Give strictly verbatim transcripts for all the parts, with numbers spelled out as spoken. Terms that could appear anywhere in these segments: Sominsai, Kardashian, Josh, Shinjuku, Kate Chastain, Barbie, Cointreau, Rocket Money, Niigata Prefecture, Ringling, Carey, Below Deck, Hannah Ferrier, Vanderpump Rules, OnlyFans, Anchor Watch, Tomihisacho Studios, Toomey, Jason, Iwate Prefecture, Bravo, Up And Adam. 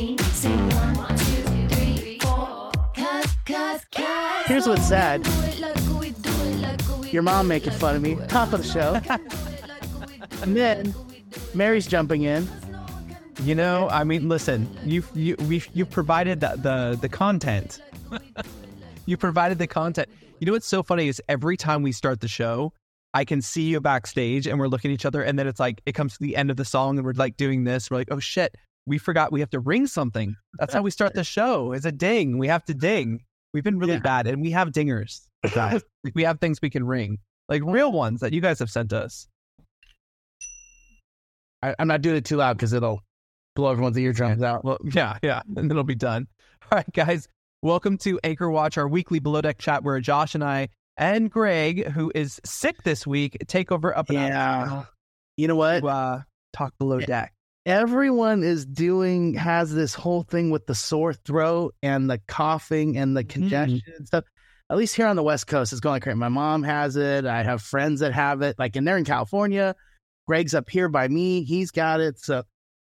scene, sing one, two, three, four. Cause, cause, cause. Here's what's sad. Your mom making fun of me, top of the show. And then Mary's jumping in. You know, I mean, listen, you've, you, we've, you've provided the, the, the content. You provided the content. You know what's so funny is every time we start the show, I can see you backstage and we're looking at each other, and then it's like, it comes to the end of the song and we're like doing this. We're like, oh shit, we forgot we have to ring something. That's how we start the show. It's a ding. We have to ding. We've been really yeah. bad, and we have dingers. Exactly. We have things we can ring, like real ones that you guys have sent us. I, I'm not doing it too loud because it'll blow everyone's eardrums yeah. out. Well, yeah, yeah, and it'll be done. All right, guys, welcome to Anchor Watch, our weekly Below Deck chat where Josh and I and Greg, who is sick this week, take over up and yeah. out. You know what? To, uh, talk Below Deck. Everyone is doing, has this whole thing with the sore throat and the coughing and the congestion mm. and stuff. At least here on the West Coast, it's going like crazy. My mom has it. I have friends that have it. Like, and they're in California. Greg's up here by me. He's got it. So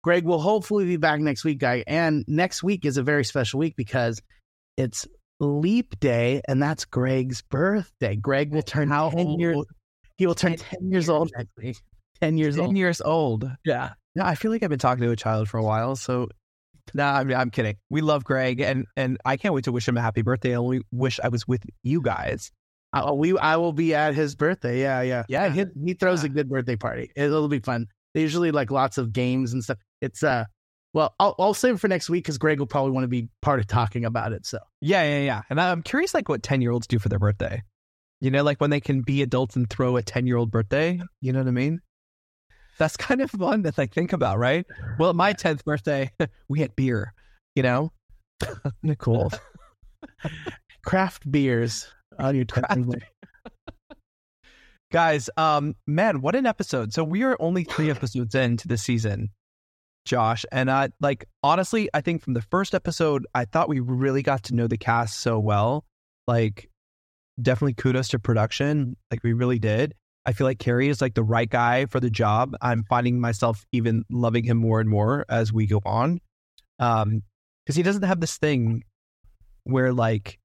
Greg will hopefully be back next week, guy. And next week is a very special week because it's Leap Day, and that's Greg's birthday. Greg will turn how ten old? Years, he will turn ten, ten years old next week. Ten years ten old. Ten years old. Yeah. No, I feel like I've been talking to a child for a while. So, no, nah, I mean, I'm kidding. We love Greg, and and I can't wait to wish him a happy birthday. I only wish I was with you guys. I, we, I will be at his birthday. Yeah, yeah, yeah. He, he throws yeah. a good birthday party. It'll be fun. They usually like lots of games and stuff. It's uh, well, I'll I'll save it for next week because Greg will probably want to be part of talking about it. So yeah, yeah, yeah. And I'm curious, like, what ten year olds do for their birthday. You know, like when they can be adults and throw a ten year old birthday. You know what I mean? That's kind of fun to like, think about, right? Well, at my tenth birthday, we had beer, you know? Cool. Craft beers on your tenth birthday. Guys, um, man, what an episode. So we are only three episodes into the season, Josh. And I, like, honestly, I think from the first episode, I thought we really got to know the cast so well. Like, definitely kudos to production. Like, we really did. I feel like Carrie is like the right guy for the job. I'm finding myself even loving him more and more as we go on. Um, because he doesn't have this thing where, like,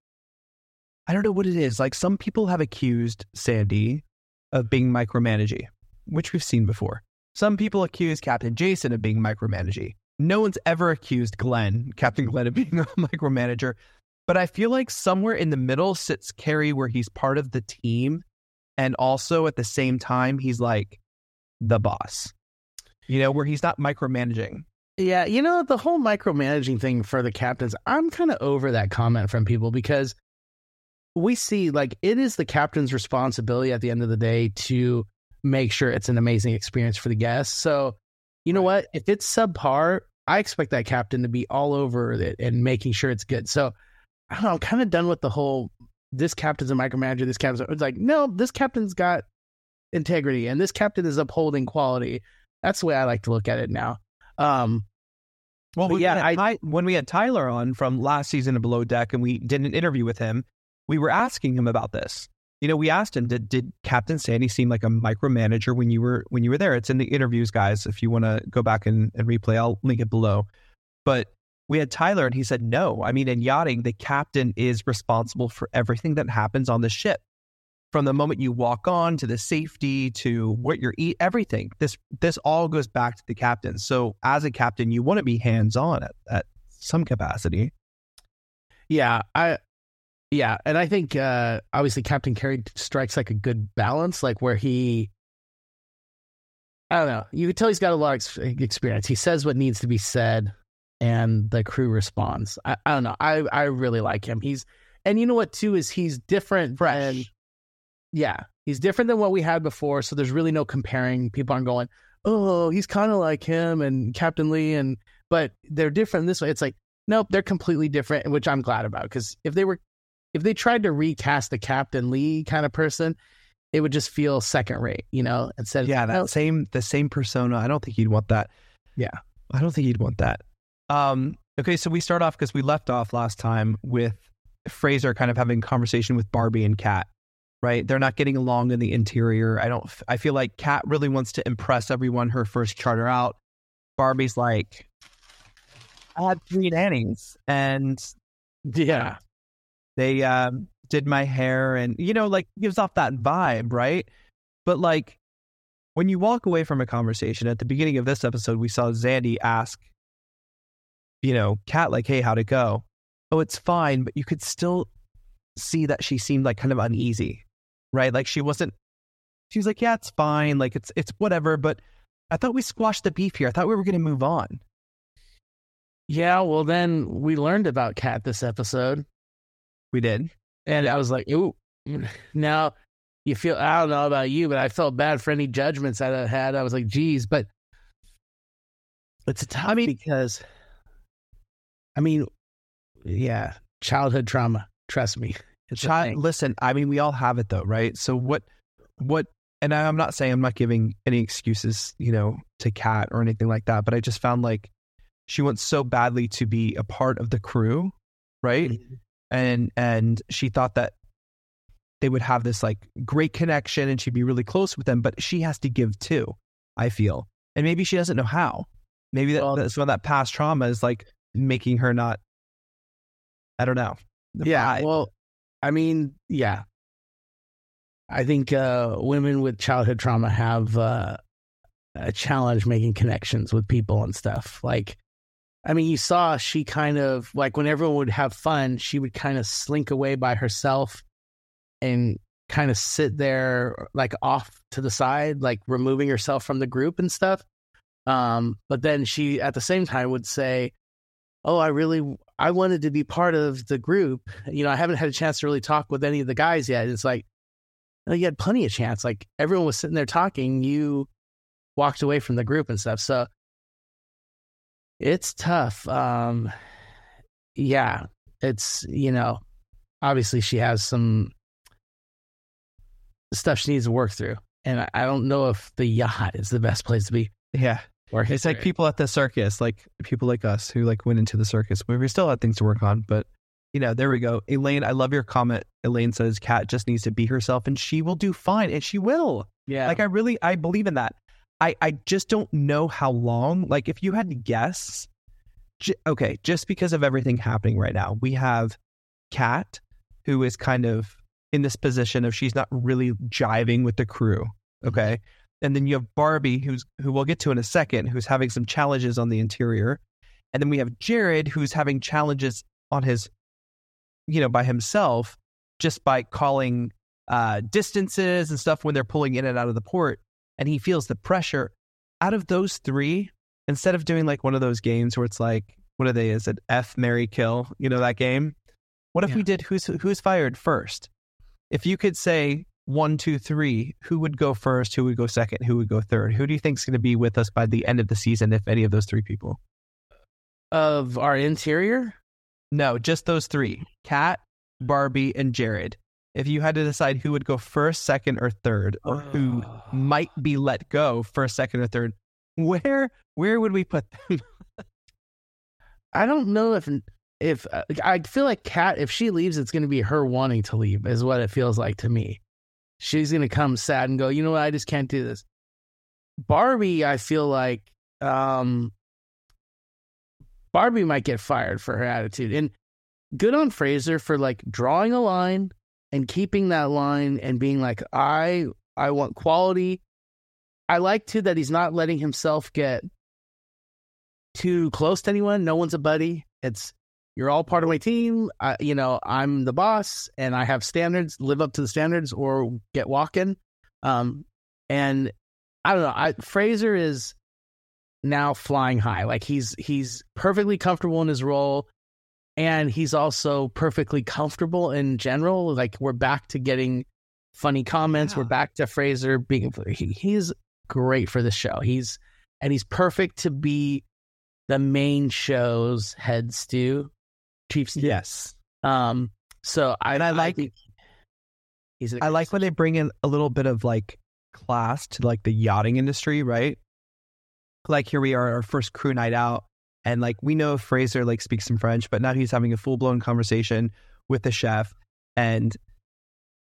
I don't know what it is. Like, some people have accused Sandy of being micromanaging, which we've seen before. Some people accuse Captain Jason of being micromanaging. No one's ever accused Glenn, Captain Glenn, of being a micromanager. But I feel like somewhere in the middle sits Carrie, where he's part of the team. And also at the same time, he's like the boss, you know, where he's not micromanaging. Yeah. You know, the whole micromanaging thing for the captains, I'm kind of over that comment from people because we see like it is the captain's responsibility at the end of the day to make sure it's an amazing experience for the guests. So, you know what? If it's subpar, I expect that captain to be all over it and making sure it's good. So I don't know, I'm kind of done with the whole this captain's a micromanager, this captain's... It's like, no, this captain's got integrity, and this captain is upholding quality. That's the way I like to look at it now. Um, well, we yeah, I, Ty, when we had Tyler on from last season of Below Deck, and we did an interview with him, we were asking him about this. You know, we asked him, did, did Captain Sandy seem like a micromanager when you were when you were there? It's in the interviews, guys. If you want to go back and, and replay, I'll link it below. But we had Tyler, and he said, no, I mean, in yachting, the captain is responsible for everything that happens on the ship. From the moment you walk on to the safety, to what you're eat, everything, this, this all goes back to the captain. So as a captain, you want to be hands-on at, at some capacity. Yeah. I, yeah. And I think, uh, obviously Captain Carey strikes like a good balance, like where he, I don't know, you can tell he's got a lot of ex- experience. He says what needs to be said, and the crew responds. I, I don't know. I, I really like him. He's, and you know what too, is he's different. Fresh. Than, yeah. He's different than what we had before. So there's really no comparing. People aren't going, oh, he's kind of like him and Captain Lee. And, but they're different this way. It's like, nope, they're completely different, which I'm glad about. Cause if they were, if they tried to recast the Captain Lee kind of person, it would just feel second rate, you know, instead of, yeah, that oh. same, the same persona. I don't think you'd want that. Yeah. I don't think you'd want that. Um, okay, so we start off because we left off last time with Fraser kind of having a conversation with Barbie and Kat, right? They're not getting along in the interior. I don't, I feel like Kat really wants to impress everyone her first charter out. Barbie's like, I had three nannies, and yeah, they um, did my hair, and, you know, like, gives off that vibe, right? But, like, when you walk away from a conversation, at the beginning of this episode, we saw Zandy ask, you know, Kat, like, hey, how'd it go? Oh, it's fine. But you could still see that she seemed, like, kind of uneasy, right? Like, she wasn't, she was like, yeah, it's fine. Like, it's, it's whatever. But I thought we squashed the beef here. I thought we were going to move on. Yeah, well, then we learned about Kat this episode. We did. And I was like, ooh. Now, you feel, I don't know about you, but I felt bad for any judgments that I had. I was like, geez, but it's a tough, I mean, because, I mean, yeah, childhood trauma. Trust me. Child, listen, I mean, we all have it though, right? So what, what, and I'm not saying, I'm not giving any excuses, you know, to Kat or anything like that, but I just found, like, she wants so badly to be a part of the crew, right? Mm-hmm. And and she thought that they would have this, like, great connection and she'd be really close with them, but she has to give too, I feel. And maybe she doesn't know how. Maybe that, well, that some of that past trauma is, like, making her not, I don't know. Yeah, I, well, I mean, yeah. I think uh, women with childhood trauma have uh, a challenge making connections with people and stuff. Like, I mean, you saw she kind of, like, when everyone would have fun, she would kind of slink away by herself and kind of sit there, like, off to the side, like, removing herself from the group and stuff. Um, but then she, at the same time, would say, oh, I really, I wanted to be part of the group. You know, I haven't had a chance to really talk with any of the guys yet. And it's like, you know, you had plenty of chance. Like, everyone was sitting there talking. You walked away from the group and stuff. So, it's tough. Um, yeah, it's, you know, obviously she has some stuff she needs to work through. And I, I don't know if the yacht is the best place to be. Yeah. It's like people at the circus, like people like us who, like, went into the circus. We, we still had things to work on, but, you know, there we go. Elaine, I love your comment. Elaine says, Kat just needs to be herself and she will do fine. And she will. Yeah. Like, I really, I believe in that. I, I just don't know how long. Like, if you had to guess, j- okay, just because of everything happening right now, we have Kat, who is kind of in this position of she's not really jiving with the crew, okay? And then you have Barbie, who's who we'll get to in a second, who's having some challenges on the interior. And then we have Jared, who's having challenges on his, you know, by himself, just by calling uh, distances and stuff when they're pulling in and out of the port. And he feels the pressure. Out of those three, instead of doing, like, one of those games where it's like, what are they? Is it F, marry, kill? You know that game? What if yeah. we did who's who's fired first? If you could say one, two, three, who would go first? Who would go second? Who would go third? Who do you think is going to be with us by the end of the season, if any of those three people? Of our interior? No, just those three. Kat, Barbie, and Jared. If you had to decide who would go first, second, or third, or who might be let go first, second, or third, where where would we put them? I don't know if if uh, I feel like Kat, if she leaves, it's going to be her wanting to leave, is what it feels like to me. She's going to come sad and go, you know what, I just can't do this. Barbie, I feel like um, Barbie might get fired for her attitude, and good on Fraser for, like, drawing a line. And keeping that line and being like, I I want quality. I like, too, that he's not letting himself get too close to anyone. No one's a buddy. It's, you're all part of my team. I, you know, I'm the boss and I have standards. Live up to the standards or get walking. Um, and I don't know. I, Fraser is now flying high. Like, he's he's perfectly comfortable in his role. And he's also perfectly comfortable in general. Like, we're back to getting funny comments. Yeah. We're back to Fraser being, he, he's great for the show. He's, and he's perfect to be the main show's head stew, chief stew. Yes. Um, so I, and I like, I, he's I like when they bring in a little bit of, like, class to, like, the yachting industry, right? Like, here we are, our first crew night out. And, like, we know Fraser, like, speaks some French, but now he's having a full-blown conversation with the chef. And,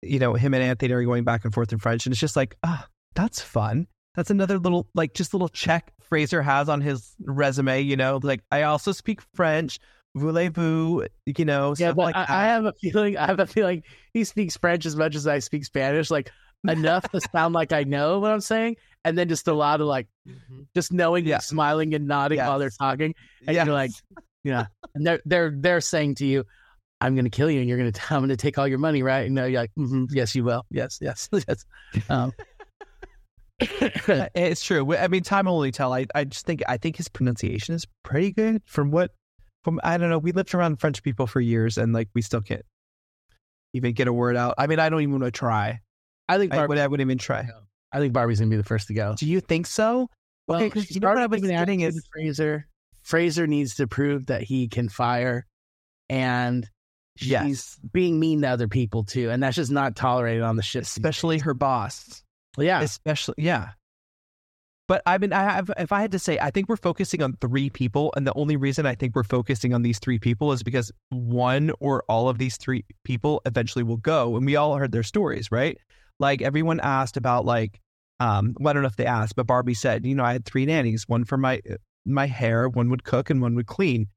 you know, him and Anthony are going back and forth in French. And it's just like, ah, oh, that's fun. That's another little, like, just little check Fraser has on his resume, you know, like, I also speak French, voulez-vous, you know, yeah, stuff like I, that. I have a feeling, I have a feeling he speaks French as much as I speak Spanish, like enough to sound like I know what I'm saying, and then just a lot of like, mm-hmm. just knowing, yeah. and smiling and nodding yes. while they're talking, and yes. you're like, yeah, and they're they're they're saying to you, I'm going to kill you, and you're going to, I'm going to take all your money, right? And you're like, mm-hmm, yes, you will, yes, yes, yes. Um, it's true. I mean, time will only tell. I, I just think I think his pronunciation is pretty good from what. From, I don't know, we lived around French people for years, and like we still can't even get a word out. I mean, I don't even want to try. I think Barbie, I, would, I wouldn't even try. I think Barbie's gonna be the first to go. Do you think so? Well, okay, you know what I was getting is Fraser. Fraser needs to prove that he can fire, and she's yes. being mean to other people too, and that's just not tolerated on the ship, especially her boss. Well, yeah, especially yeah. But I mean, I have, if I had to say, I think we're focusing on three people. And the only reason I think we're focusing on these three people is because one or all of these three people eventually will go. And we all heard their stories, right? Like everyone asked about like, um, well, I don't know if they asked, but Barbie said, you know, I had three nannies, one for my, my hair, one would cook and one would clean.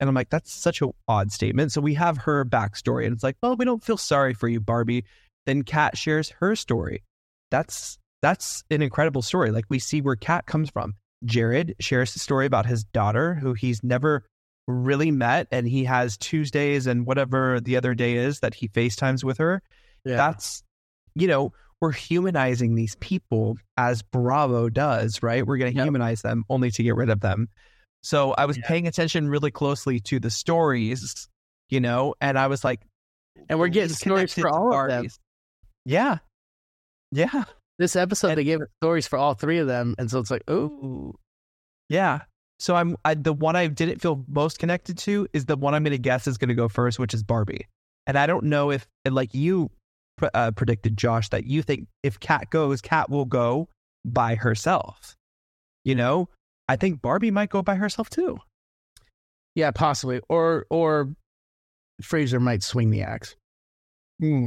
And I'm like, that's such an odd statement. So we have her backstory, and it's like, well, we don't feel sorry for you, Barbie. Then Kat shares her story. That's That's an incredible story. Like we see where Kat comes from. Jared shares the story about his daughter who he's never really met. And he has Tuesdays and whatever the other day is that he FaceTimes with her. Yeah. That's, you know, we're humanizing these people as Bravo does, right? We're going to yep. humanize them only to get rid of them. So I was yeah. paying attention really closely to the stories, you know, and I was like, and we're getting stories for all of them. Yeah. Yeah. This episode, and they gave stories for all three of them, and so it's like, oh, yeah. So I'm I, the one I didn't feel most connected to is the one I'm going to guess is going to go first, which is Barbie. And I don't know if, and like you uh, predicted, Josh, that you think if Kat goes, Kat will go by herself. You know, I think Barbie might go by herself too. Yeah, possibly, or or Fraser might swing the axe. Hmm.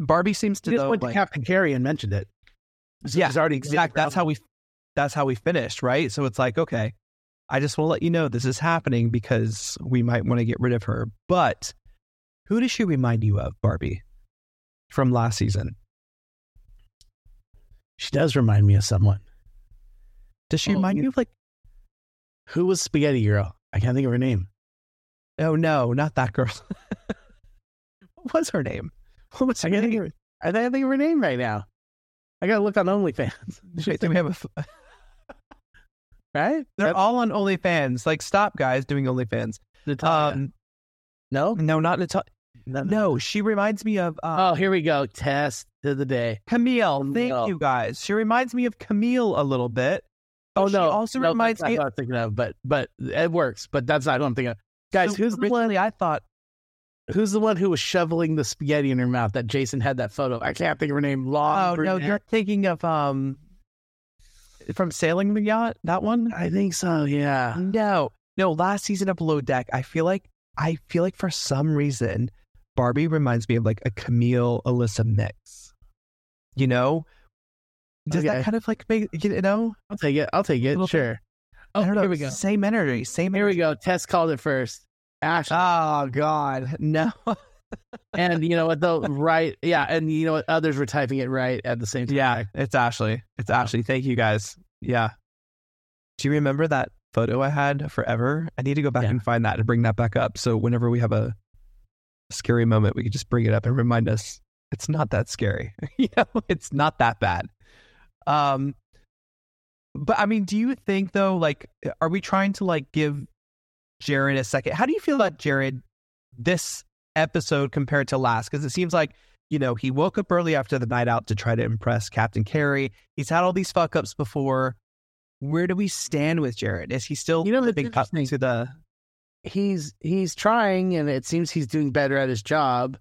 Barbie seems to, though, went to like, Captain Carey and mentioned it. So yeah, already exactly. That's how we, that's how we finished, right? So it's like, okay, I just want to let you know this is happening because we might want to get rid of her. But who does she remind you of, Barbie, from last season? She does remind me of someone. Does she oh, remind you of like who was Spaghetti Girl? I can't think of her name. Oh no, not that girl. What was her name? What's I, think of, I think I think of her name right now. I gotta look on OnlyFans. Wait, do we have a f- right? They're That's... all on OnlyFans. Like, stop, guys, doing OnlyFans. Natalia. Um, no, no, not Natalia. No, no. no, she reminds me of. Um, oh, here we go. Test of the day. Camille. Camille. Thank you, guys. She reminds me of Camille a little bit. Oh no, she also no, reminds that's me. Not what I'm thinking of, but but it works. But that's not what I'm thinking of. Guys, so who's originally? I thought. Who's the one who was shoveling the spaghetti in her mouth that Jason had that photo of? I can't think of her name. Long. Oh, brunette. No, you're thinking of um, from Sailing the Yacht, that one? I think so, yeah. No, no, last season of Below Deck, I feel like, I feel like for some reason, Barbie reminds me of like a Camille Alyssa mix. You know? Does okay. that kind of like make, you know? I'll take it, I'll take it, sure. Bit. Oh, I don't know. Here we go. Same energy, same energy. Here we go, Tess called it first. Ashley. Oh God, no! And you know what though, right? Yeah, and you know what? Others were typing it right at the same time. Yeah, it's Ashley. It's Ashley. Thank you guys. Yeah. Do you remember that photo I had forever? I need to go back yeah. and find that and bring that back up. So whenever we have a scary moment, we can just bring it up and remind us it's not that scary. You know, it's not that bad. Um, but I mean, do you think though? Like, are we trying to like give Jared a second? How do you feel about Jared this episode compared to last? Because it seems like, you know, he woke up early after the night out to try to impress Captain Carey. He's had all these fuck ups before. Where do we stand with Jared? Is he still you know the big cup to the? He's he's trying, and it seems he's doing better at his job.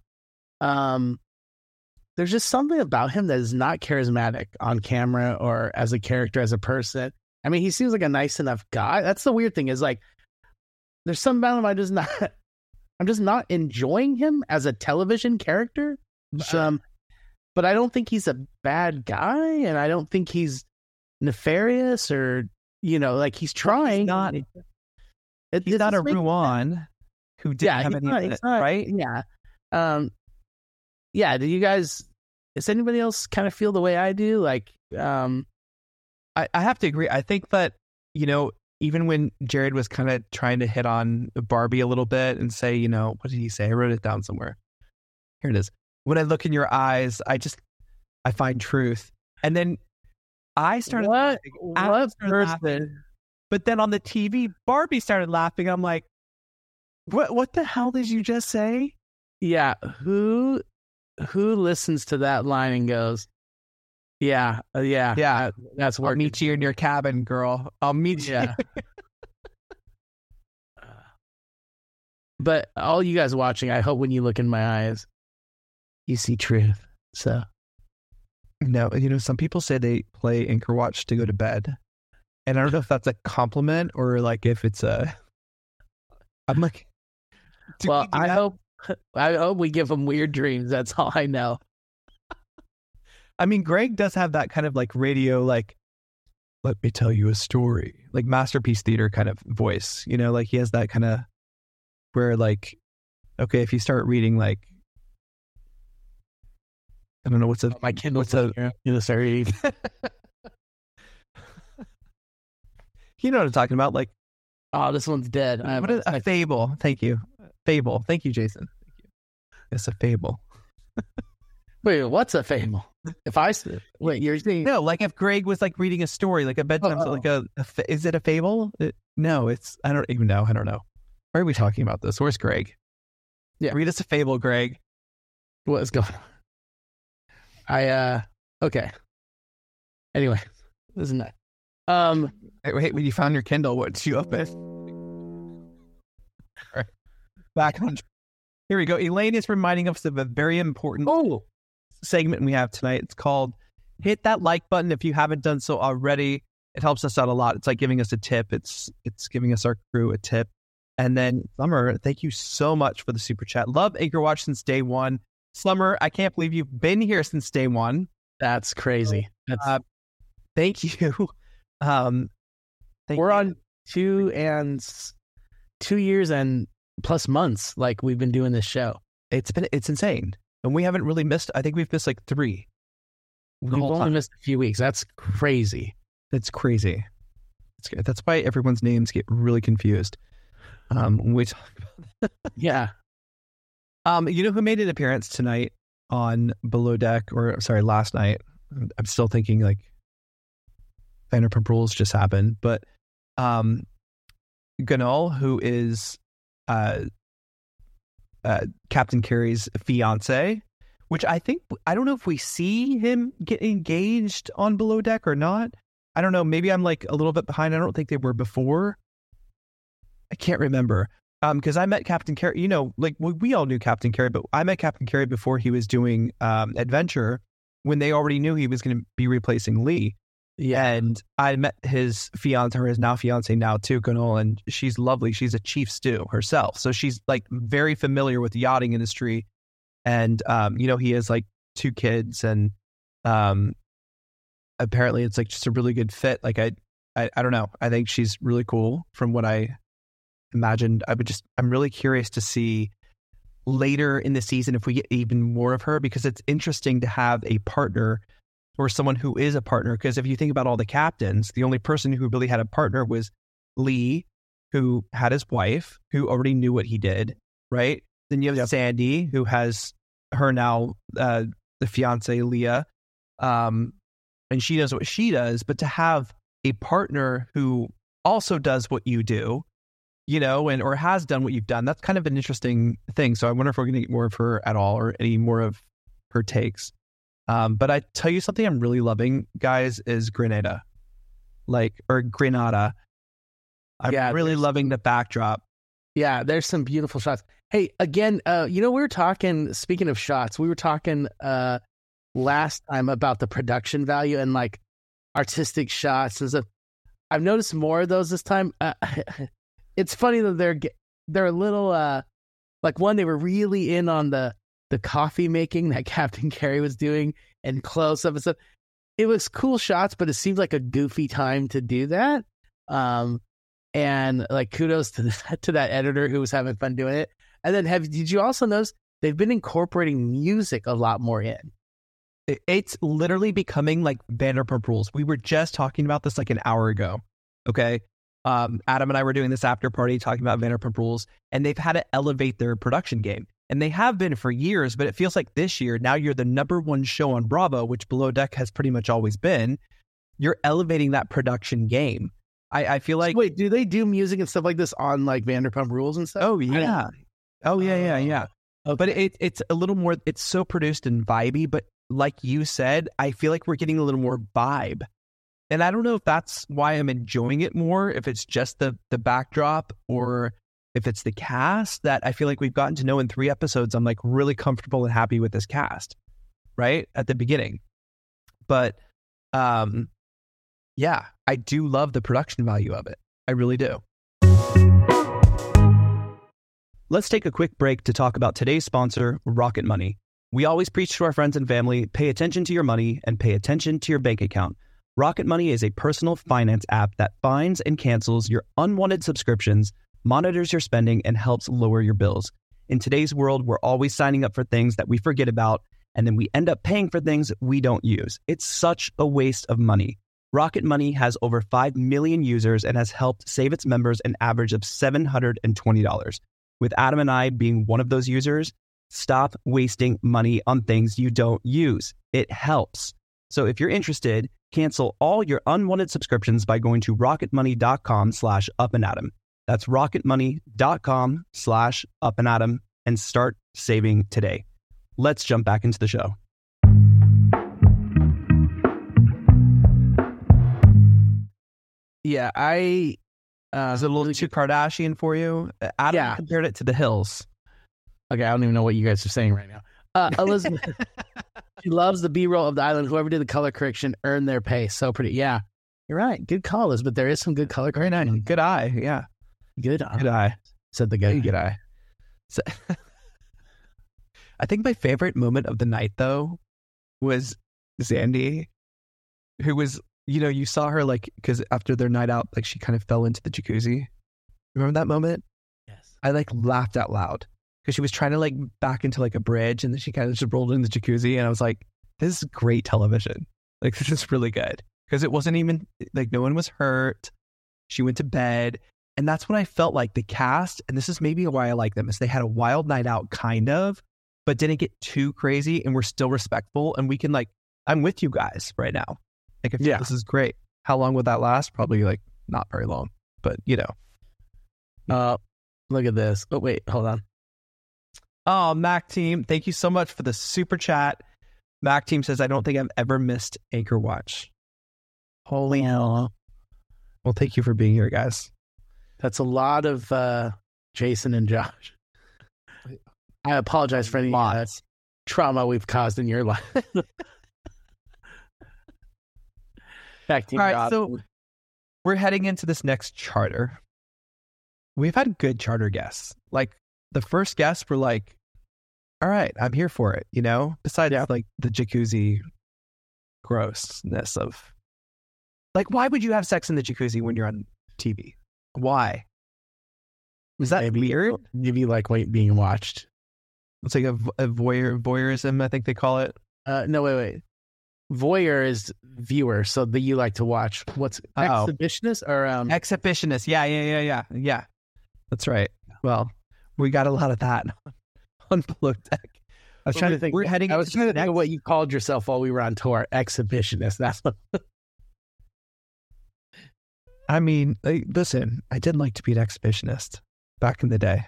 Um, there's just something about him that is not charismatic on camera or as a character, as a person. I mean, he seems like a nice enough guy. That's the weird thing is like. There's some amount of I just not, I'm just not enjoying him as a television character. Um, but I don't think he's a bad guy, and I don't think he's nefarious or, you know, like he's trying. He's not, it, he's not a Ruan who didn't yeah, have any not, of it, not, right? Yeah. Um, yeah. Do you guys, does anybody else kind of feel the way I do? Like, um, I, I have to agree. I think that, you know, even when Jared was kind of trying to hit on Barbie a little bit and say, you know, what did he say? I wrote it down somewhere. Here it is. When I look in your eyes, I just, I find truth. And then I started what? laughing. What started person? Laughing. But then on the T V, Barbie started laughing. I'm like, what What the hell did you just say? Yeah. Who, who listens to that line and goes, yeah, uh, yeah, yeah. That's where I'll meet you in your cabin, girl. I'll meet you. Yeah. But all you guys watching, I hope when you look in my eyes, you see truth. So, no, you know, some people say they play Anchor Watch to go to bed, and I don't know if that's a compliment or like if it's a. I'm like, well, we I that? hope I hope we give them weird dreams. That's all I know. I mean, Greg does have that kind of like radio, like, let me tell you a story, like Masterpiece Theater kind of voice, you know, like he has that kind of where like, okay, if you start reading, like, I don't know, what's a, oh, my Kindle, what's a, you know, sorry. You know what I'm talking about? Like, oh, this one's dead. I what is, a fable. Thank you. Fable. Thank you, Jason. Thank you. It's a fable. Wait, what's a fable? If I wait, you're saying no? Like if Greg was like reading a story, like a bedtime, oh, oh. like a, a is it a fable? It, no, it's I don't even know. I don't know. Why are we talking about this? Where's Greg? Yeah, read us a fable, Greg. What is going on? I uh okay. Anyway, isn't that? Um, wait, wait, when you found your Kindle, what's you up with? All right, back on. Here we go. Elaine is reminding us of a very important. Oh. Segment we have tonight. It's called Hit That Like Button. If you haven't done so already, it helps us out a lot. It's like giving us a tip. It's it's giving us our crew a tip. And then Slummer, thank you so much for the super chat. Love Anchor Watch since day one. Slummer, I can't believe you've been here since day one. That's crazy. That's... Uh, thank you. Um, thank We're you. on two and two years and plus months. Like we've been doing this show. It's been it's insane. And we haven't really missed, I think we've missed like three. We've only time. missed a few weeks. That's crazy. That's crazy. That's, that's why everyone's names get really confused um, when we talk about that. Yeah. Um, you know who made an appearance tonight on Below Deck, or sorry, last night? I'm still thinking like Vanderpump Rules just happened, but um, Ganol, who is... Uh, Uh, Captain Carey's fiance, which I think, I don't know if we see him get engaged on Below Deck or not. I don't know. Maybe I'm like a little bit behind. I don't think they were before. I can't remember. Um, because I met Captain Carey, you know, like we, we all knew Captain Carey, but I met Captain Carey before he was doing um, Adventure when they already knew he was going to be replacing Lee. Yeah. And I met his fiance, or his now fiance now too, Conol, and she's lovely. She's a chief stew herself. So she's like very familiar with the yachting industry. And, um, you know, he has like two kids and, um, apparently it's like just a really good fit. Like I, I, I don't know. I think she's really cool from what I imagined. I would just, I'm really curious to see later in the season if we get even more of her, because it's interesting to have a partner or someone who is a partner. Because if you think about all the captains, the only person who really had a partner was Lee, who had his wife, who already knew what he did, right? Then you have yep. Sandy, who has her now, uh, the fiance, Leah, um, and she does what she does. But to have a partner who also does what you do, you know, and or has done what you've done, that's kind of an interesting thing. So I wonder if we're going to get more of her at all or any more of her takes. Um, but I tell you something I'm really loving, guys, is Grenada, like, or Grenada. I'm yeah, really loving the backdrop. Yeah, there's some beautiful shots. Hey, again, uh, you know, we were talking, speaking of shots, we were talking uh, last time about the production value and like artistic shots. There's a, I've noticed more of those this time. Uh, it's funny that they're, they're a little, uh, like one, they were really in on the, the coffee making that Captain Carey was doing and close up and stuff. it was cool shots, but it seemed like a goofy time to do that. Um, and like kudos to the, to that editor who was having fun doing it. And then have did you also notice they've been incorporating music a lot more in? It's literally becoming like Vanderpump Rules. We were just talking about this like an hour ago. Okay. Um, Adam and I were doing this after party talking about Vanderpump Rules, and they've had to elevate their production game. And they have been for years, but it feels like this year, now you're the number one show on Bravo, which Below Deck has pretty much always been. You're elevating that production game. I, I feel like... So wait, do they do music and stuff like this on like Vanderpump Rules and stuff? Oh, yeah. Oh, yeah, yeah, yeah. Okay. But it, it's a little more... It's so produced and vibey, but like you said, I feel like we're getting a little more vibe. And I don't know if that's why I'm enjoying it more, if it's just the the backdrop or... If it's the cast that I feel like we've gotten to know in three episodes, I'm like really comfortable and happy with this cast, right? At the beginning. But um, yeah, I do love the production value of it. I really do. Let's take a quick break to talk about today's sponsor, Rocket Money. We always preach to our friends and family, pay attention to your money and pay attention to your bank account. Rocket Money is a personal finance app that finds and cancels your unwanted subscriptions, monitors your spending, and helps lower your bills. In today's world, we're always signing up for things that we forget about, and then we end up paying for things we don't use. It's such a waste of money. Rocket Money has over five million users and has helped save its members an average of seven hundred twenty dollars. With Adam and I being one of those users, stop wasting money on things you don't use. It helps. So if you're interested, cancel all your unwanted subscriptions by going to rocketmoney.com slash upandadam. That's rocketmoney.com slash up and atom and start saving today. Let's jump back into the show. Yeah, I... Uh, Is it a little too Kardashian for you? Adam yeah. compared it to The Hills. Okay, I don't even know what you guys are saying right now. Uh, Elizabeth, she loves the B-roll of the island. Whoever did the color correction earned their pay. So pretty. Yeah, you're right. Good call, Elizabeth. There is some good color correction. Very nice. Good eye, yeah. Good eye. Good eye. Said the guy. Good eye. So, I think my favorite moment of the night, though, was Zandy, who was, you know, you saw her, like, because after their night out, like, she kind of fell into the jacuzzi. Remember that moment? Yes. I, like, laughed out loud because she was trying to, like, back into, like, a bridge, and then she kind of just rolled in the jacuzzi, and I was like, this is great television. Like, this is really good. Because it wasn't even, like, no one was hurt. She went to bed. And that's when I felt like the cast, and this is maybe why I like them, is they had a wild night out, kind of, but didn't get too crazy, and we're still respectful, and we can, like, I'm with you guys right now. Like, I feel yeah. this is great. How long would that last? Probably, like, not very long, but, you know. Uh, look at this. Oh, wait, hold on. Oh, Mac Team, thank you so much for the super chat. Mac Team says, I don't think I've ever missed Anchor Watch. Holy hell. Well, thank you for being here, guys. That's a lot of uh, Jason and Josh. I apologize for any uh, trauma we've caused in your life. Back to you, All right, Rob. So we're heading into this next charter. We've had good charter guests. Like, the first guests were like, all right, I'm here for it, you know? Besides, yeah. like, the jacuzzi grossness of... Like, why would you have sex in the jacuzzi when you're on T V? Why? Was that Maybe, weird? Maybe like being watched. It's like a, a voyeur, voyeurism, I think they call it. Uh, no, wait, wait. Voyeur is viewer, so that you like to watch. What's Uh-oh. Exhibitionist or um... exhibitionist? Yeah, yeah, yeah, yeah, yeah. That's right. Well, we got a lot of that on Below Deck. I was what trying to think. We're heading. I was trying to think next... of what you called yourself while we were on tour. Exhibitionist. That's what. I mean, listen, I did like to be an exhibitionist back in the day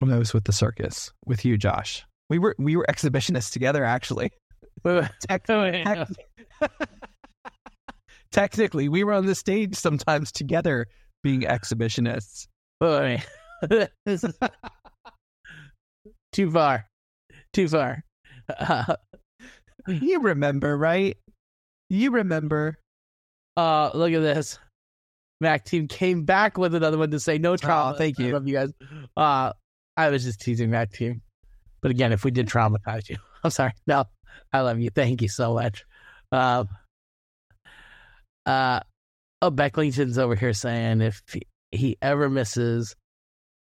when I was with the circus with you, Josh. We were we were exhibitionists together, actually. Wait, wait, Tec- wait, tec- no. Technically, we were on the stage sometimes together being exhibitionists. Wait, wait. This is too far. Too far. Uh, you remember, right? You remember. Uh, look at this. Mac Team came back with another one to say no trauma. Oh, thank you. I love you guys. Uh, I was just teasing Mac Team. But again, if we did traumatize you, I'm sorry. No, I love you. Thank you so much. Uh, uh, oh, Becklington's over here saying if he, he ever misses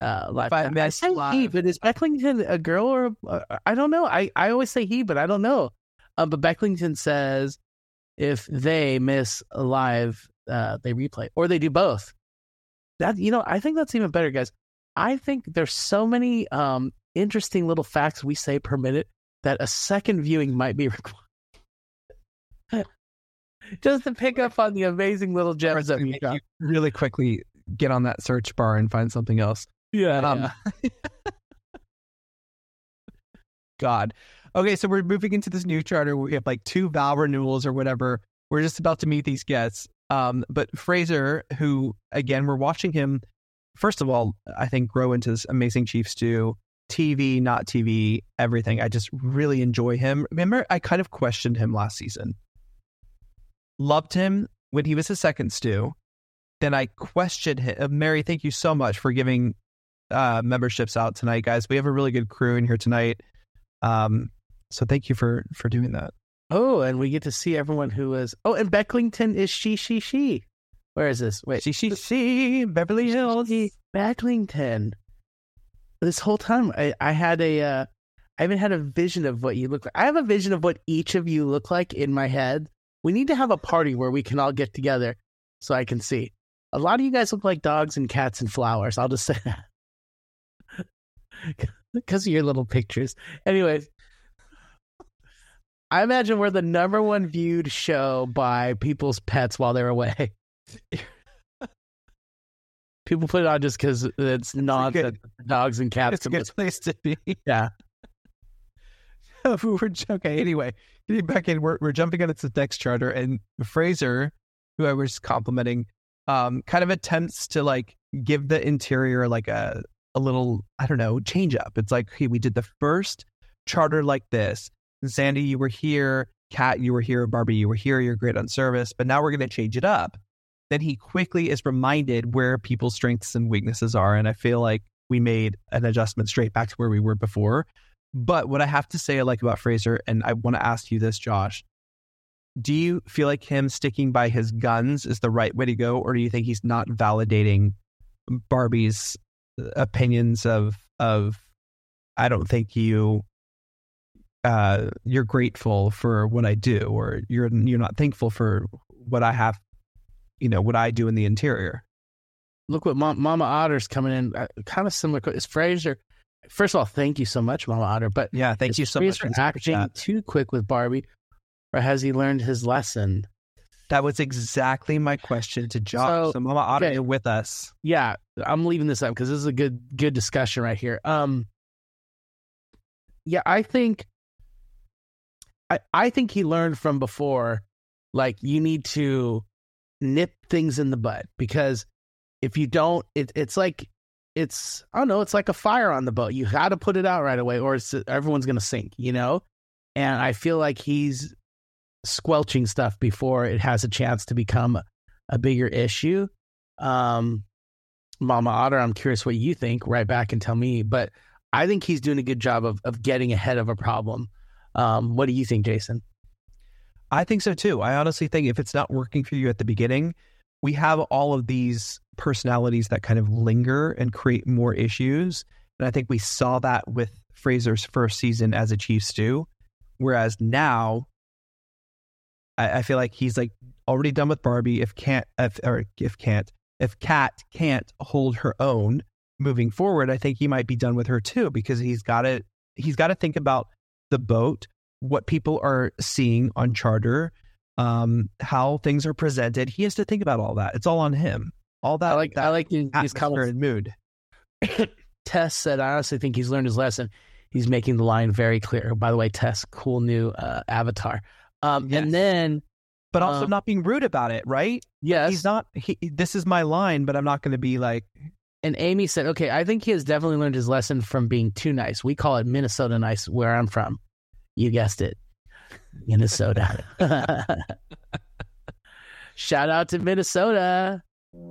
uh, live. I, I say live. He, but is Becklington a girl or a, I don't know. I, I always say he, but I don't know. Uh, but Becklington says if they miss a live, uh, they replay, or they do both. That, you know, I think that's even better, guys. I think there's so many um, interesting little facts we say per minute that a second viewing might be required. Just to pick up on the amazing little gems that we got. Really quickly get on that search bar and find something else. Yeah. Um, yeah. God. Okay, so we're moving into this new charter. We have like two vow renewals or whatever. We're just about to meet these guests. Um, but Fraser, who, again, we're watching him, first of all, I think grow into this amazing chief stew, T V, not T V, everything. I just really enjoy him. Remember, I kind of questioned him last season. Loved him when he was a second stew. Then I questioned him. Mary, thank you so much for giving uh, memberships out tonight, guys. We have a really good crew in here tonight. Um, so thank you for, for doing that. Oh, and we get to see everyone who is... Oh, and Becklington is she, she, she. Where is this? Wait. She, she, she. Beverly Hills. Becklington. This whole time, I, I had a... Uh, I haven't had a vision of what you look like. I have a vision of what each of you look like in my head. We need to have a party where we can all get together so I can see. A lot of you guys look like dogs and cats and flowers. I'll just say that. Because of your little pictures. Anyways. I imagine we're the number one viewed show by people's pets while they're away. People put it on just because it's nonsense. Dogs and cats. It's a good place to be. Yeah. we're, okay, anyway, getting back in, we're, we're jumping on into the next charter, and Fraser, who I was complimenting, um, kind of attempts to like give the interior like a, a little, I don't know, change up. It's like, hey, we did the first charter like this. Sandy, you were here. Kat, you were here. Barbie, you were here. You're great on service. But now we're going to change it up. Then he quickly is reminded where people's strengths and weaknesses are. And I feel like we made an adjustment straight back to where we were before. But what I have to say I like about Fraser, and I want to ask you this, Josh, do you feel like him sticking by his guns is the right way to go? Or do you think he's not validating Barbie's opinions of, of I don't think you... Uh, you're grateful for what I do, or you're you're not thankful for what I have, you know, what I do in the interior. Look what Mom, Mama Otter's coming in, uh, kind of similar. Is Fraser? First of all, thank you so much, Mama Otter. But yeah, thank you so much for acting too quick with Barbie, or has he learned his lesson? That was exactly my question to Josh. So, so Mama Otter, okay, you're with us. Yeah, I'm leaving this up because this is a good good discussion right here. Um, yeah, I think. I, I think he learned from before, like, you need to nip things in the bud, because if you don't, it, it's like, it's, I don't know, it's like a fire on the boat. You got to put it out right away or it's, everyone's going to sink, you know? And I feel like he's squelching stuff before it has a chance to become a, a bigger issue. Um, Mama Otter, I'm curious what you think. Write back and tell me. But I think he's doing a good job of, of getting ahead of a problem. Um, what do you think, Jason? I think so too. I honestly think if it's not working for you at the beginning, we have all of these personalities that kind of linger and create more issues. And I think we saw that with Fraser's first season as a chief stew. Whereas now, I, I feel like he's like already done with Barbie. If can't, if, or if can't, if Kat can't hold her own moving forward, I think he might be done with her too, because he's got to, he's got to think about the boat, what people are seeing on charter, um, how things are presented. He has to think about all that. It's all on him. All that. I like. That I like his comments and mood. Tess said, "I honestly think he's learned his lesson. He's making the line very clear." By the way, Tess, cool new uh, avatar. Um, yes. And then, but also um, not being rude about it, right? Yes, he's not. He, this is my line, but I'm not going to be like. And Amy said, okay, I think he has definitely learned his lesson from being too nice. We call it Minnesota nice where I'm from. You guessed it. Minnesota. Shout out to Minnesota. God.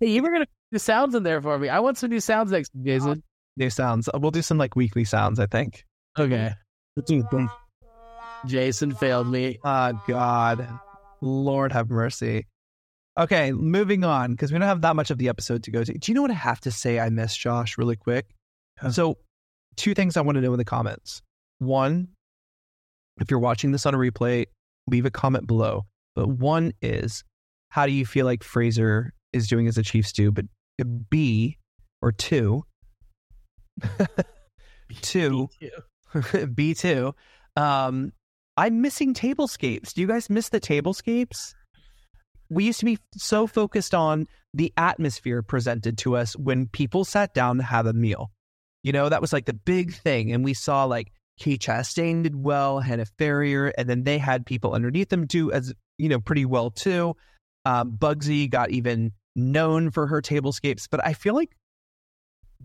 Hey, you were going to put the sounds in there for me. I want some new sounds next, Jason. New sounds. We'll do some like weekly sounds, I think. Okay. Jason failed me. Oh, God. Lord have mercy. Okay, moving on, because we don't have that much of the episode to go to. Do you know what I have to say I miss, Josh, really quick? Huh. So, two things I want to know in the comments. One, if you're watching this on a replay, leave a comment below. But one is, how do you feel like Fraser is doing as a Chiefs do? But B, or two, two, B two, um, I'm missing tablescapes. Do you guys miss the tablescapes? We used to be so focused on the atmosphere presented to us when people sat down to have a meal. You know, that was like the big thing. And we saw like Kate Chastain did well, Hannah Ferrier, and then they had people underneath them do as, you know, pretty well too. Um, Bugsy got even known for her tablescapes, but I feel like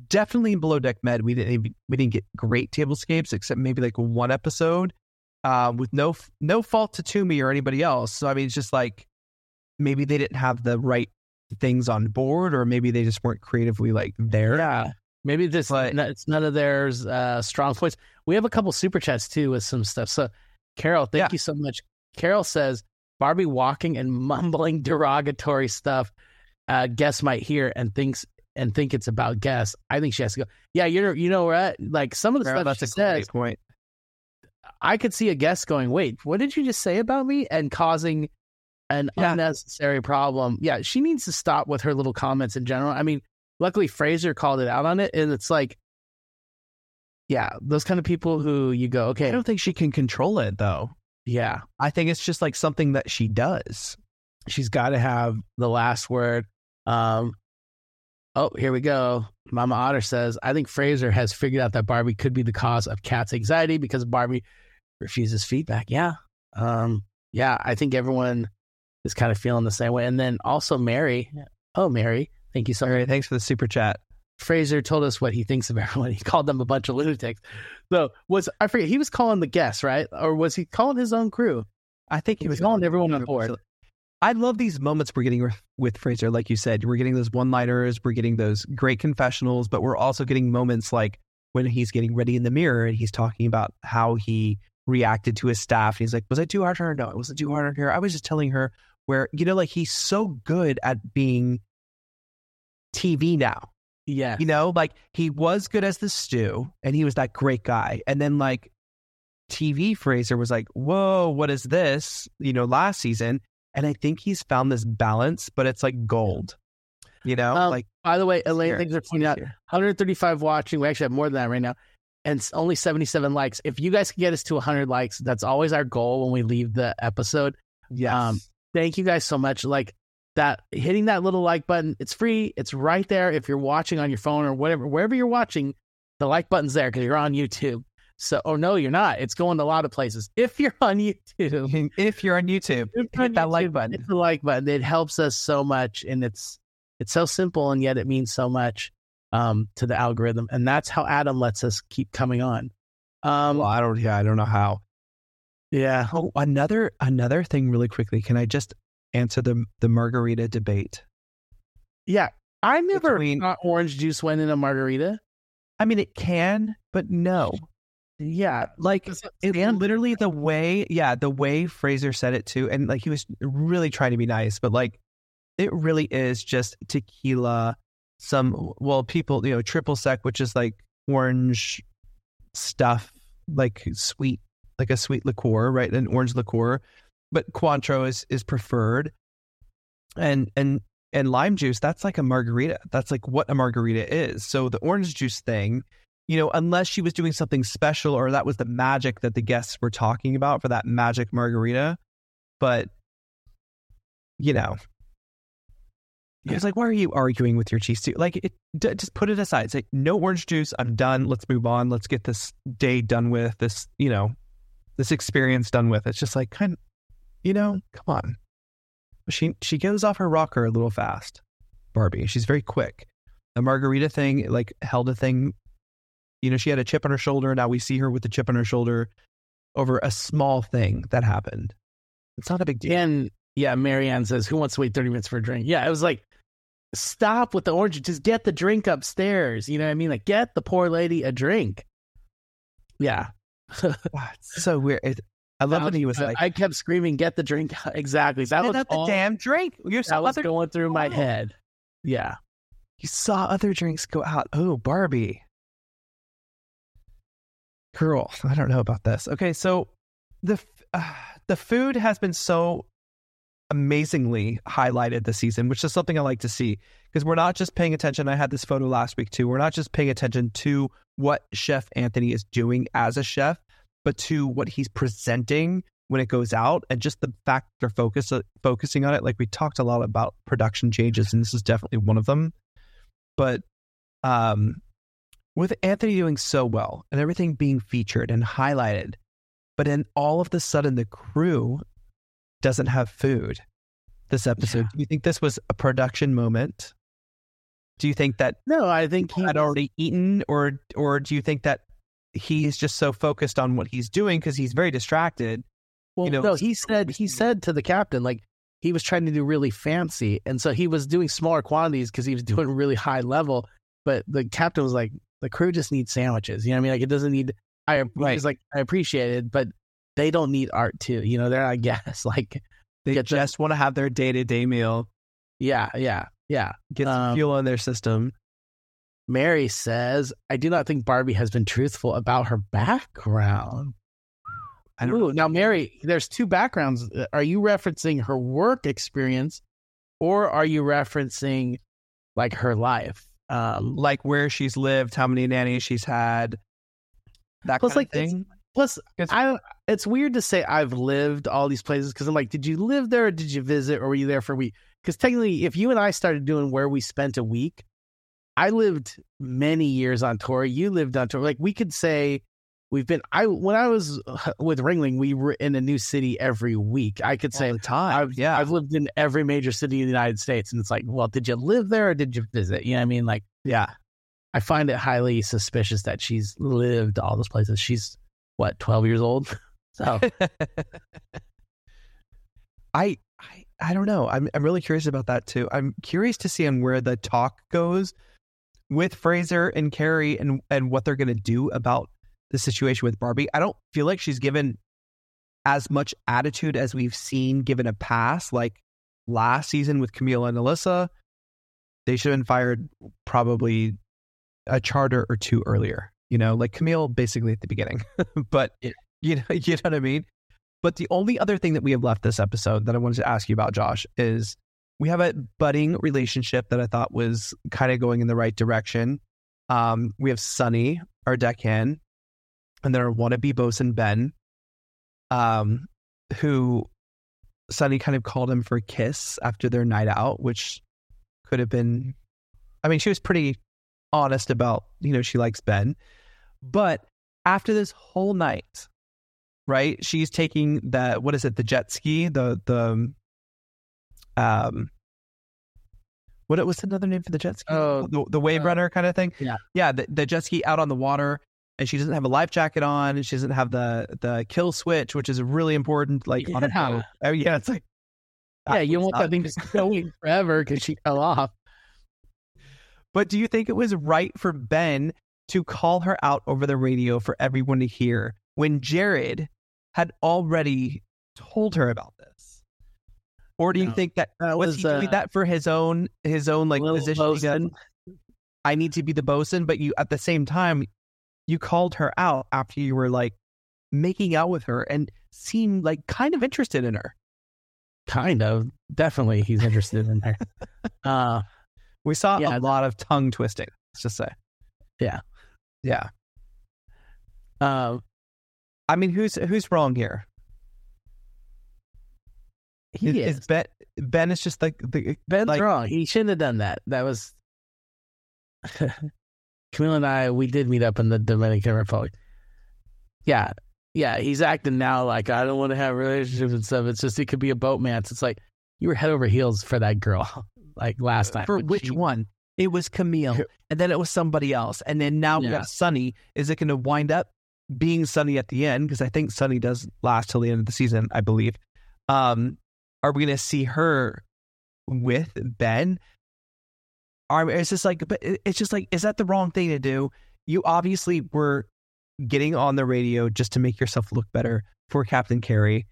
definitely in Below Deck Med, we didn't we didn't get great tablescapes except maybe like one episode uh, with no no fault to Toomey or anybody else. So, I mean, it's just like, maybe they didn't have the right things on board, or maybe they just weren't creatively like there. Yeah, maybe this but, it's none of their uh, strong points. We have a couple super chats too with some stuff. So, Carol, thank yeah. you so much. Carol says Barbie walking and mumbling derogatory stuff. Uh, guests might hear and thinks and think it's about guests. I think she has to go. Yeah, you're you know right. Like some of the Girl, stuff that's she a says, great point. I could see a guest going, "Wait, what did you just say about me?" and causing an yeah. unnecessary problem. Yeah, she needs to stop with her little comments in general. I mean, luckily Fraser called it out on it, and it's like, yeah, those kind of people who you go, okay. I don't think she can control it, though. Yeah. I think it's just like something that she does. She's got to have the last word. Um, oh, here we go. Mama Otter says, I think Fraser has figured out that Barbie could be the cause of Kat's anxiety because Barbie refuses feedback. Yeah. Um, yeah, I think everyone is kind of feeling the same way. And then also Mary. Yeah. Oh, Mary. Thank you so much. Right, thanks for the super chat. Fraser told us what he thinks of everyone. He called them a bunch of lunatics. So was, I forget, he was calling the guests, right? Or was he calling his own crew? I think he, he was calling was, everyone on board. I love these moments we're getting with Fraser. Like you said, we're getting those one-liners, we're getting those great confessionals, but we're also getting moments like when he's getting ready in the mirror and he's talking about how he reacted to his staff. And he's like, was I too hard on her? No, I wasn't too hard on her. I was just telling her. Where, you know, like he's so good at being T V now. Yeah. You know, like he was good as the stew and he was that great guy. And then like T V Fraser was like, whoa, what is this? You know, last season. And I think he's found this balance, but it's like gold. You know, um, like. By the way, Elaine, here, things are pointing out here. one hundred thirty-five watching. We actually have more than that right now. And it's only seventy-seven likes. If you guys can get us to one hundred likes, that's always our goal when we leave the episode. Yes. Um, Thank you guys so much. Like that, hitting that little like button, it's free. It's right there. If you're watching on your phone or whatever, wherever you're watching, the like button's there because you're on YouTube. So, or no, you're not. It's going to a lot of places. If you're on YouTube, if you're on YouTube, hit that YouTube, like button. Hit the like button. It helps us so much, and it's it's so simple, and yet it means so much um, to the algorithm. And that's how Adam lets us keep coming on. Um, well, I don't. Yeah, I don't know how. Yeah. Oh, another another thing really quickly. Can I just answer the the margarita debate? Yeah. I never Between, thought orange juice went in a margarita. I mean, it can, but no. Yeah. Like, it, and literally the way, yeah, the way Fraser said it too, and like he was really trying to be nice, but like it really is just tequila, some, well, people, you know, triple sec, which is like orange stuff, like sweet. Like a sweet liqueur, right? An orange liqueur, but Cointreau is, is preferred. And, and, and lime juice, that's like a margarita. That's like what a margarita is. So the orange juice thing, you know, unless she was doing something special or that was the magic that the guests were talking about for that magic margarita. But, you know, yeah. I was like, why are you arguing with your cheese too? Like, it, d- just put it aside. It's like, no orange juice. I'm done. Let's move on. Let's get this day done with this, you know, this experience done with. It's just like, kind of, you know, come on. She she goes off her rocker a little fast, Barbie. She's very quick. The margarita thing, like, held a thing. You know, she had a chip on her shoulder. Now we see her with the chip on her shoulder over a small thing that happened. It's not a big deal. And yeah, Marianne says, who wants to wait thirty minutes for a drink? Yeah, it was like, stop with the orange. Just get the drink upstairs. You know what I mean? Like, get the poor lady a drink. Yeah. God, it's so weird. It, I love when he was like, I kept screaming, "Get the drink!" Exactly. That was all, the damn drink. You're that was going through my head. Yeah, you saw other drinks go out. Oh, Barbie, girl. I don't know about this. Okay, so the uh, the food has been so amazingly highlighted this season, which is something I like to see, because we're not just paying attention. I had this photo last week too. We're not just paying attention to what Chef Anthony is doing as a chef, but to what he's presenting when it goes out, and just the fact they're focus, uh, focusing on it. Like, we talked a lot about production changes, and this is definitely one of them. But um, with Anthony doing so well and everything being featured and highlighted, but then all of the sudden the crew doesn't have food this episode. Yeah. Do you think this was a production moment? Do you think that no, I think he had was... already eaten, or or do you think that he is just so focused on what he's doing because he's very distracted? Well, you know, no, he said he said to the captain, like, he was trying to do really fancy, and so he was doing smaller quantities because he was doing really high level. But the captain was like, the crew just needs sandwiches. You know what I mean? Like, it doesn't need. I right. He's like, I appreciate it, but they don't need art too. You know, they're not guests. Like, they just want to have their day to day meal. Yeah, yeah, yeah. Get some um, fuel in their system. Mary says, I do not think Barbie has been truthful about her background. I don't Ooh, know. Now, Mary, there's two backgrounds. Are you referencing her work experience, or are you referencing like her life? Um, like where she's lived, how many nannies she's had, that plus, kind like, of thing? Plus, I, it's weird to say I've lived all these places, because I'm like, did you live there, or did you visit, or were you there for a week? Because technically, if you and I started doing where we spent a week, I lived many years on tour. You lived on tour. Like, we could say we've been. I when I was with Ringling, we were in a new city every week. I could all say the time. I've, yeah, I've lived in every major city in the United States, and it's like, well, did you live there or did you visit? You know what I mean? Like, yeah, I find it highly suspicious that she's lived all those places. She's what, twelve years old? So, I, I, I don't know. I'm, I'm really curious about that too. I'm curious to see on where the talk goes with Fraser and Carrie, and and what they're going to do about the situation with Barbie. I don't feel like she's given as much attitude as we've seen given a pass, like last season with Camila and Alyssa. They should have been fired probably a charter or two earlier, you know, like Camille basically at the beginning. But it, you know, you know what I mean? But the only other thing that we have left this episode that I wanted to ask you about, Josh, is we have a budding relationship that I thought was kind of going in the right direction. Um, we have Sunny, our deckhand, and then our wannabe bosun Ben, um, who Sunny kind of called him for a kiss after their night out, which could have been... I mean, she was pretty honest about, you know, she likes Ben. But after this whole night... Right, she's taking that. What is it? The jet ski. The the um, what was another name for the jet ski? Oh, the, the wave uh, runner kind of thing. Yeah, yeah. The, the jet ski out on the water, and she doesn't have a life jacket on, and she doesn't have the the kill switch, which is really important. Like, yeah, on a, oh, yeah, it's like, yeah, you don't want that thing just going forever because she fell off. But do you think it was right for Ben to call her out over the radio for everyone to hear, when Jared had already told her about this? Or do you no, think that, that was, was he doing uh, that for his own his own like position? I need to be the bosun, but you at the same time you called her out after you were like making out with her and seemed like kind of interested in her. Kind of, definitely, he's interested in her. Uh, we saw yeah, a lot that, of tongue twisting. Let's just say, yeah, yeah. Uh, I mean, who's who's wrong here? He is, is. is Ben. Ben is just like the, Ben's like, wrong. He shouldn't have done that. That was Camille and I. We did meet up in the Dominican Republic. Yeah, yeah. He's acting now like, I don't want to have relationships and stuff. It's just, it could be a boat man. So it's like, you were head over heels for that girl like last night. For which she... one? It was Camille, and then it was somebody else, and then now yeah. we got Sunny. Is it going to wind up being Sunny at the end, because I think Sunny does last till the end of the season, I believe. Um, are we going to see her with Ben? Are, it's just like, but it's just like, is that the wrong thing to do? You obviously were getting on the radio just to make yourself look better for Captain Carey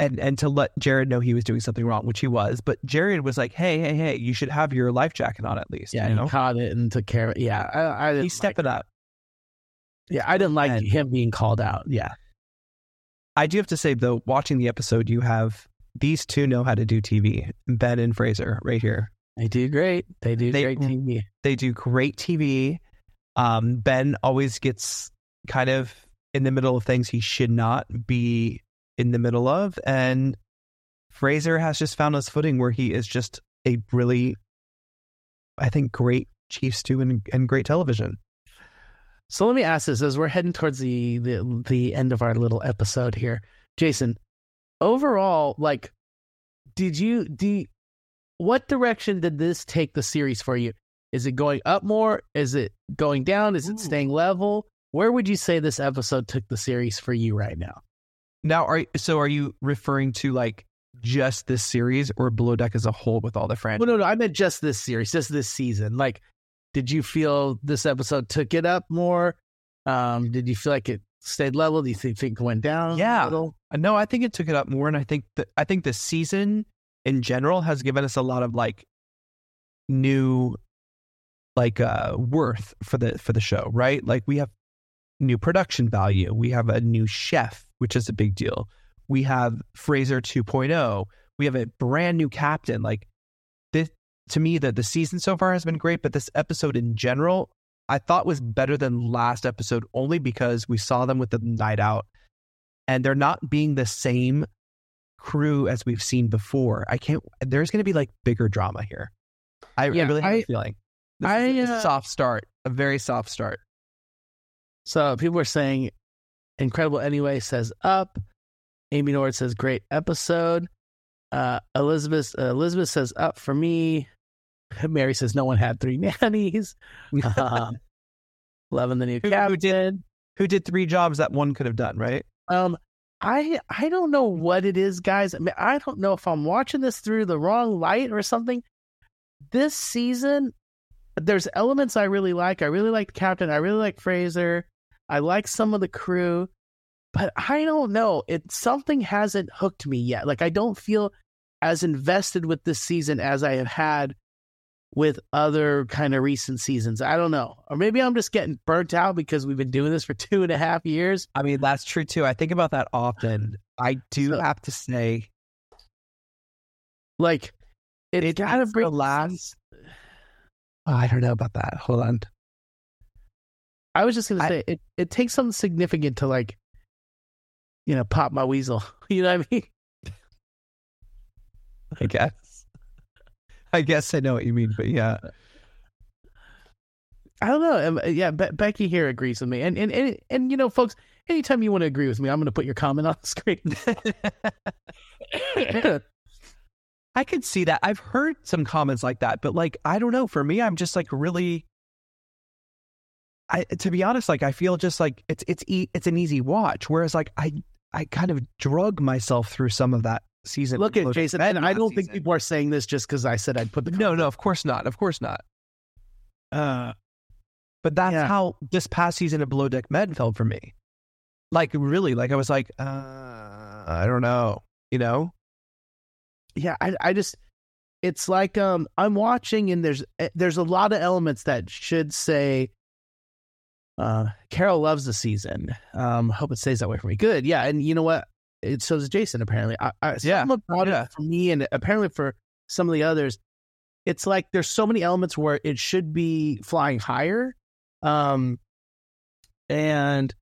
and and to let Jared know he was doing something wrong, which he was. But Jared was like, hey, hey, hey, you should have your life jacket on at least. Yeah, you know? He caught it and took care of it. Yeah, I, I didn't He's stepping like up. Yeah, I didn't like and him being called out. Yeah. I do have to say, though, watching the episode, you have these two know how to do T V, Ben and Fraser right here. They do great. They do they, great T V. They do great T V. Um, Ben always gets kind of in the middle of things he should not be in the middle of. And Fraser has just found his footing where he is just a really, I think, great chief stew and, and great television. So let me ask this, as we're heading towards the, the the end of our little episode here. Jason, overall, like, did you, do, what direction did this take the series for you? Is it going up more? Is it going down? Is it Ooh. staying level? Where would you say this episode took the series for you right now? Now, are so are you referring to, like, just this series or Below Deck as a whole with all the friends? Well, no, no, I meant just this series, just this season, like. Did you feel this episode took it up more? Um, did you feel like it stayed level? Do you think it went down yeah. a little? No, I think it took it up more. And I think that I think the season in general has given us a lot of like new like uh, worth for the for the show, right? Like we have new production value. We have a new chef, which is a big deal. We have Fraser two point oh. We have a brand new captain. Like this. To me, that the season so far has been great, but this episode in general, I thought was better than last episode only because we saw them with the night out and they're not being the same crew as we've seen before. I can't, there's going to be like bigger drama here. I, yeah, I really have I, a feeling. This I, is a soft start, a very soft start. So people are saying Incredible Anyway says up. Amy Nord says great episode. Uh, Elizabeth, uh, Elizabeth says up for me. Mary says no one had three nannies. Um, loving the new who, captain. Who did, who did three jobs that one could have done, right? Um, I I don't know what it is, guys. I mean, I don't know if I'm watching this through the wrong light or something. This season, there's elements I really like. I really like the captain. I really like Fraser. I like some of the crew. But I don't know. It something hasn't hooked me yet. Like I don't feel as invested with this season as I have had with other kind of recent seasons. I don't know. Or maybe I'm just getting burnt out because we've been doing this for two and a half years. I mean, that's true too. I think about that often. I do so, have to say, like, it, it kind of brings. Last... Oh, I don't know about that. Hold on. I was just gonna I... say it. It takes something significant to like. You know, pop my weasel. You know what I mean? I guess. I guess I know what you mean, but yeah. I don't know. Yeah, Be- Becky here agrees with me. And, and, and, and, you know, folks, anytime you want to agree with me, I'm going to put your comment on the screen. I could see that. I've heard some comments like that, but like, I don't know. For me, I'm just like really... I, to be honest, like I feel just like it's it's e- it's an easy watch. Whereas like I I kind of drug myself through some of that season. Look at Jason, and I don't season. think people are saying this just because I said I'd put the no, no, of course not, of course not. Uh, but that's yeah. how this past season of Below Deck Med felt for me. Like really, like I was like, uh, I don't know, you know? Yeah, I I just it's like um I'm watching and there's there's a lot of elements that should say. Uh, Carol loves the season. Um, hope it stays that way for me. Good, yeah. And you know what? It so does Jason. Apparently, I, I, yeah. Some about yeah. it for me, and apparently for some of the others, it's like there's so many elements where it should be flying higher, um, and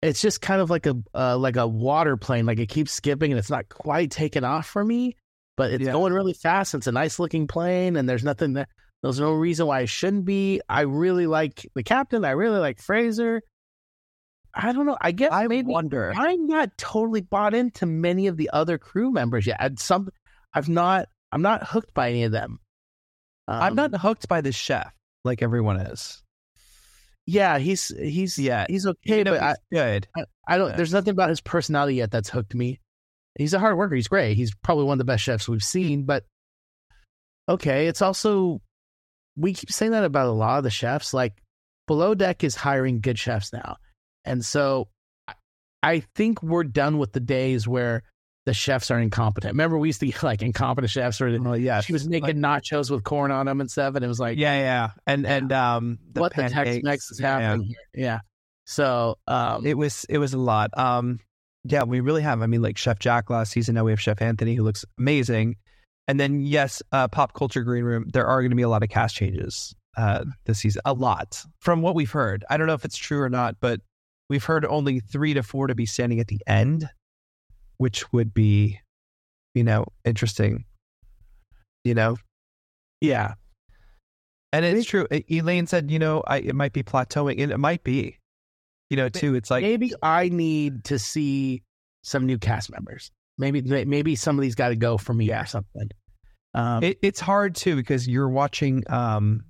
it's just kind of like a uh, like a water plane. Like it keeps skipping, and it's not quite taking off for me, but it's yeah. going really fast. It's a nice looking plane, and there's nothing that. There's no reason why it shouldn't be. I really like the captain. I really like Fraser. I don't know. I guess I maybe wonder. I'm not totally bought into many of the other crew members yet. I'd some, I've not. I'm not hooked by any of them. Um, I'm not hooked by the chef like everyone is. Yeah, he's he's yeah he's okay, you know, but he's I, good. I, I don't. Yeah. There's nothing about his personality yet that's hooked me. He's a hard worker. He's great. He's probably one of the best chefs we've seen. But okay, it's also. We keep saying that about a lot of the chefs. Like Below Deck is hiring good chefs now. And so I think we're done with the days where the chefs are incompetent. Remember, we used to get like incompetent chefs, or oh, yes. She was making like, nachos with corn on them and stuff, and it was like, yeah, yeah, and yeah. and um, the what pancakes. The Tex-Mex is happening yeah. here, yeah. So um, it was it was a lot. Um, yeah, we really have. I mean, like Chef Jack last season. Now we have Chef Anthony, who looks amazing. And then yes, uh, Pop Culture Green Room. There are going to be a lot of cast changes uh, this season. A lot, from what we've heard. I don't know if it's true or not, but we've heard only three to four to be standing at the end, which would be, you know, interesting, you know? Yeah. And it's maybe, true. Elaine said, you know, I, it might be plateauing, and it might be, you know, too. It's like, maybe I need to see some new cast members. Maybe, maybe somebody's got to go for me yeah. or something. Um, it, it's hard too, because you're watching, um,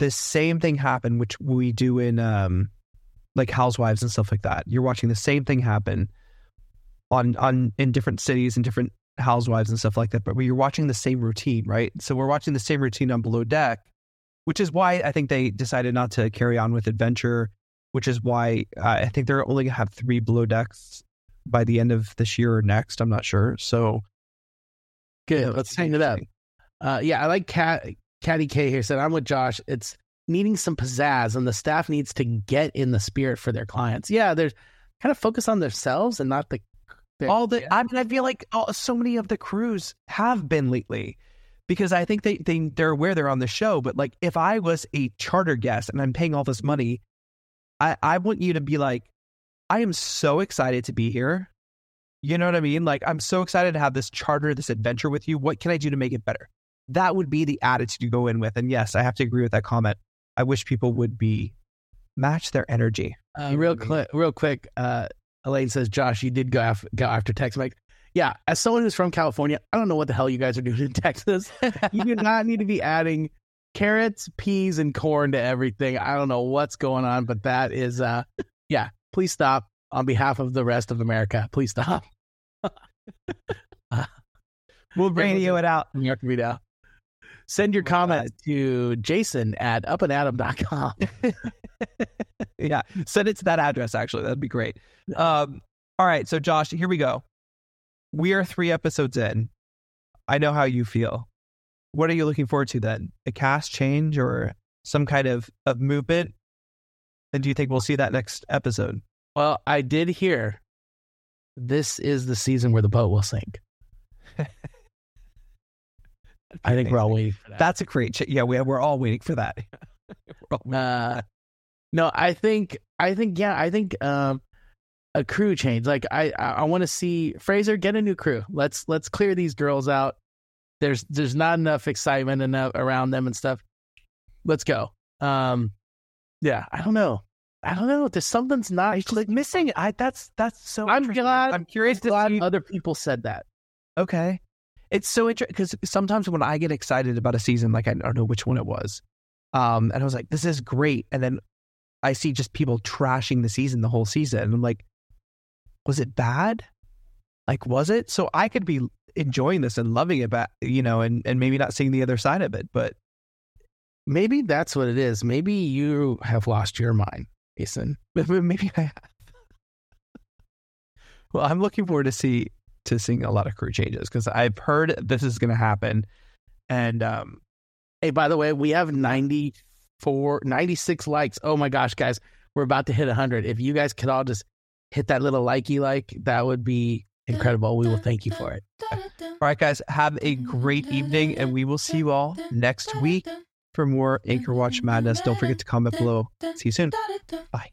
the same thing happen, which we do in, um, like Housewives and stuff like that. You're watching the same thing happen on on in different cities and different housewives and stuff like that, but you're watching the same routine, right? So we're watching the same routine on Below Deck, which is why I think they decided not to carry on with Adventure, which is why uh, I think they're only going to have three Below Decks by the end of this year or next. I'm not sure. So good. You know, let's hang it up. Uh, yeah, I like Cat Catty K here said, I'm with Josh. It's needing some pizzazz, and the staff needs to get in the spirit for their clients. Yeah, they're kind of focused on themselves and not the all the yeah. I mean, I feel like all, so many of the crews have been lately, because I think they, they they're aware they're on the show, but like if I was a charter guest and I'm paying all this money, I, I want you to be like, I am so excited to be here. You know what I mean? Like, I'm so excited to have this charter, this adventure with you. What can I do to make it better? That would be the attitude you go in with. And yes, I have to agree with that comment. I wish people would be match their energy. Uh, real quick, real quick. Uh, Elaine says, Josh, you did go, af- go after Texas. Like, yeah, as someone who's from California, I don't know what the hell you guys are doing in Texas. You do not need to be adding carrots, peas, and corn to everything. I don't know what's going on, but that is, uh, yeah, please stop. On behalf of the rest of America, please stop. uh, we'll radio it out. New York Readout. Send your oh comment God. to Jason at up and adam dot com. Yeah, send it to that address, actually. That'd be great. Um, all right, so Josh, here we go. We are three episodes in. I know how you feel. What are you looking forward to then? A cast change or some kind of, of movement? And do you think we'll see that next episode? Well, I did hear this is the season where the boat will sink. I think we're all waiting for that. That's a great... Ch- yeah, we, we're all waiting for that. We're all waiting uh, for that. No, I think, I think, yeah, I think um, a crew change. Like, I, I, I want to see Fraser get a new crew. Let's, let's clear these girls out. There's, there's not enough excitement enough around them and stuff. Let's go. Um, yeah, I don't know. I don't know. There's something's not it's like missing. I that's that's so. I'm glad. I'm curious. I'm glad to see other people said that. Okay, it's so interesting because sometimes when I get excited about a season, like I don't know which one it was, um, and I was like, this is great, and then I see just people trashing the season, the whole season. And I'm like, was it bad? Like, was it? So I could be enjoying this and loving it, but, you know, and, and maybe not seeing the other side of it. But maybe that's what it is. Maybe you have lost your mind, Jason. Maybe I have. Well, I'm looking forward to see to seeing a lot of crew changes because I've heard this is going to happen. And um, hey, by the way, we have ninety. For ninety-six likes. Oh my gosh, guys, we're about to hit one hundred. If you guys could all just hit that little likey like, that would be incredible. We will thank you for it. All right, guys, have a great evening, and we will see you all next week for more Anchor Watch Madness. Don't forget to comment below. See you soon. Bye.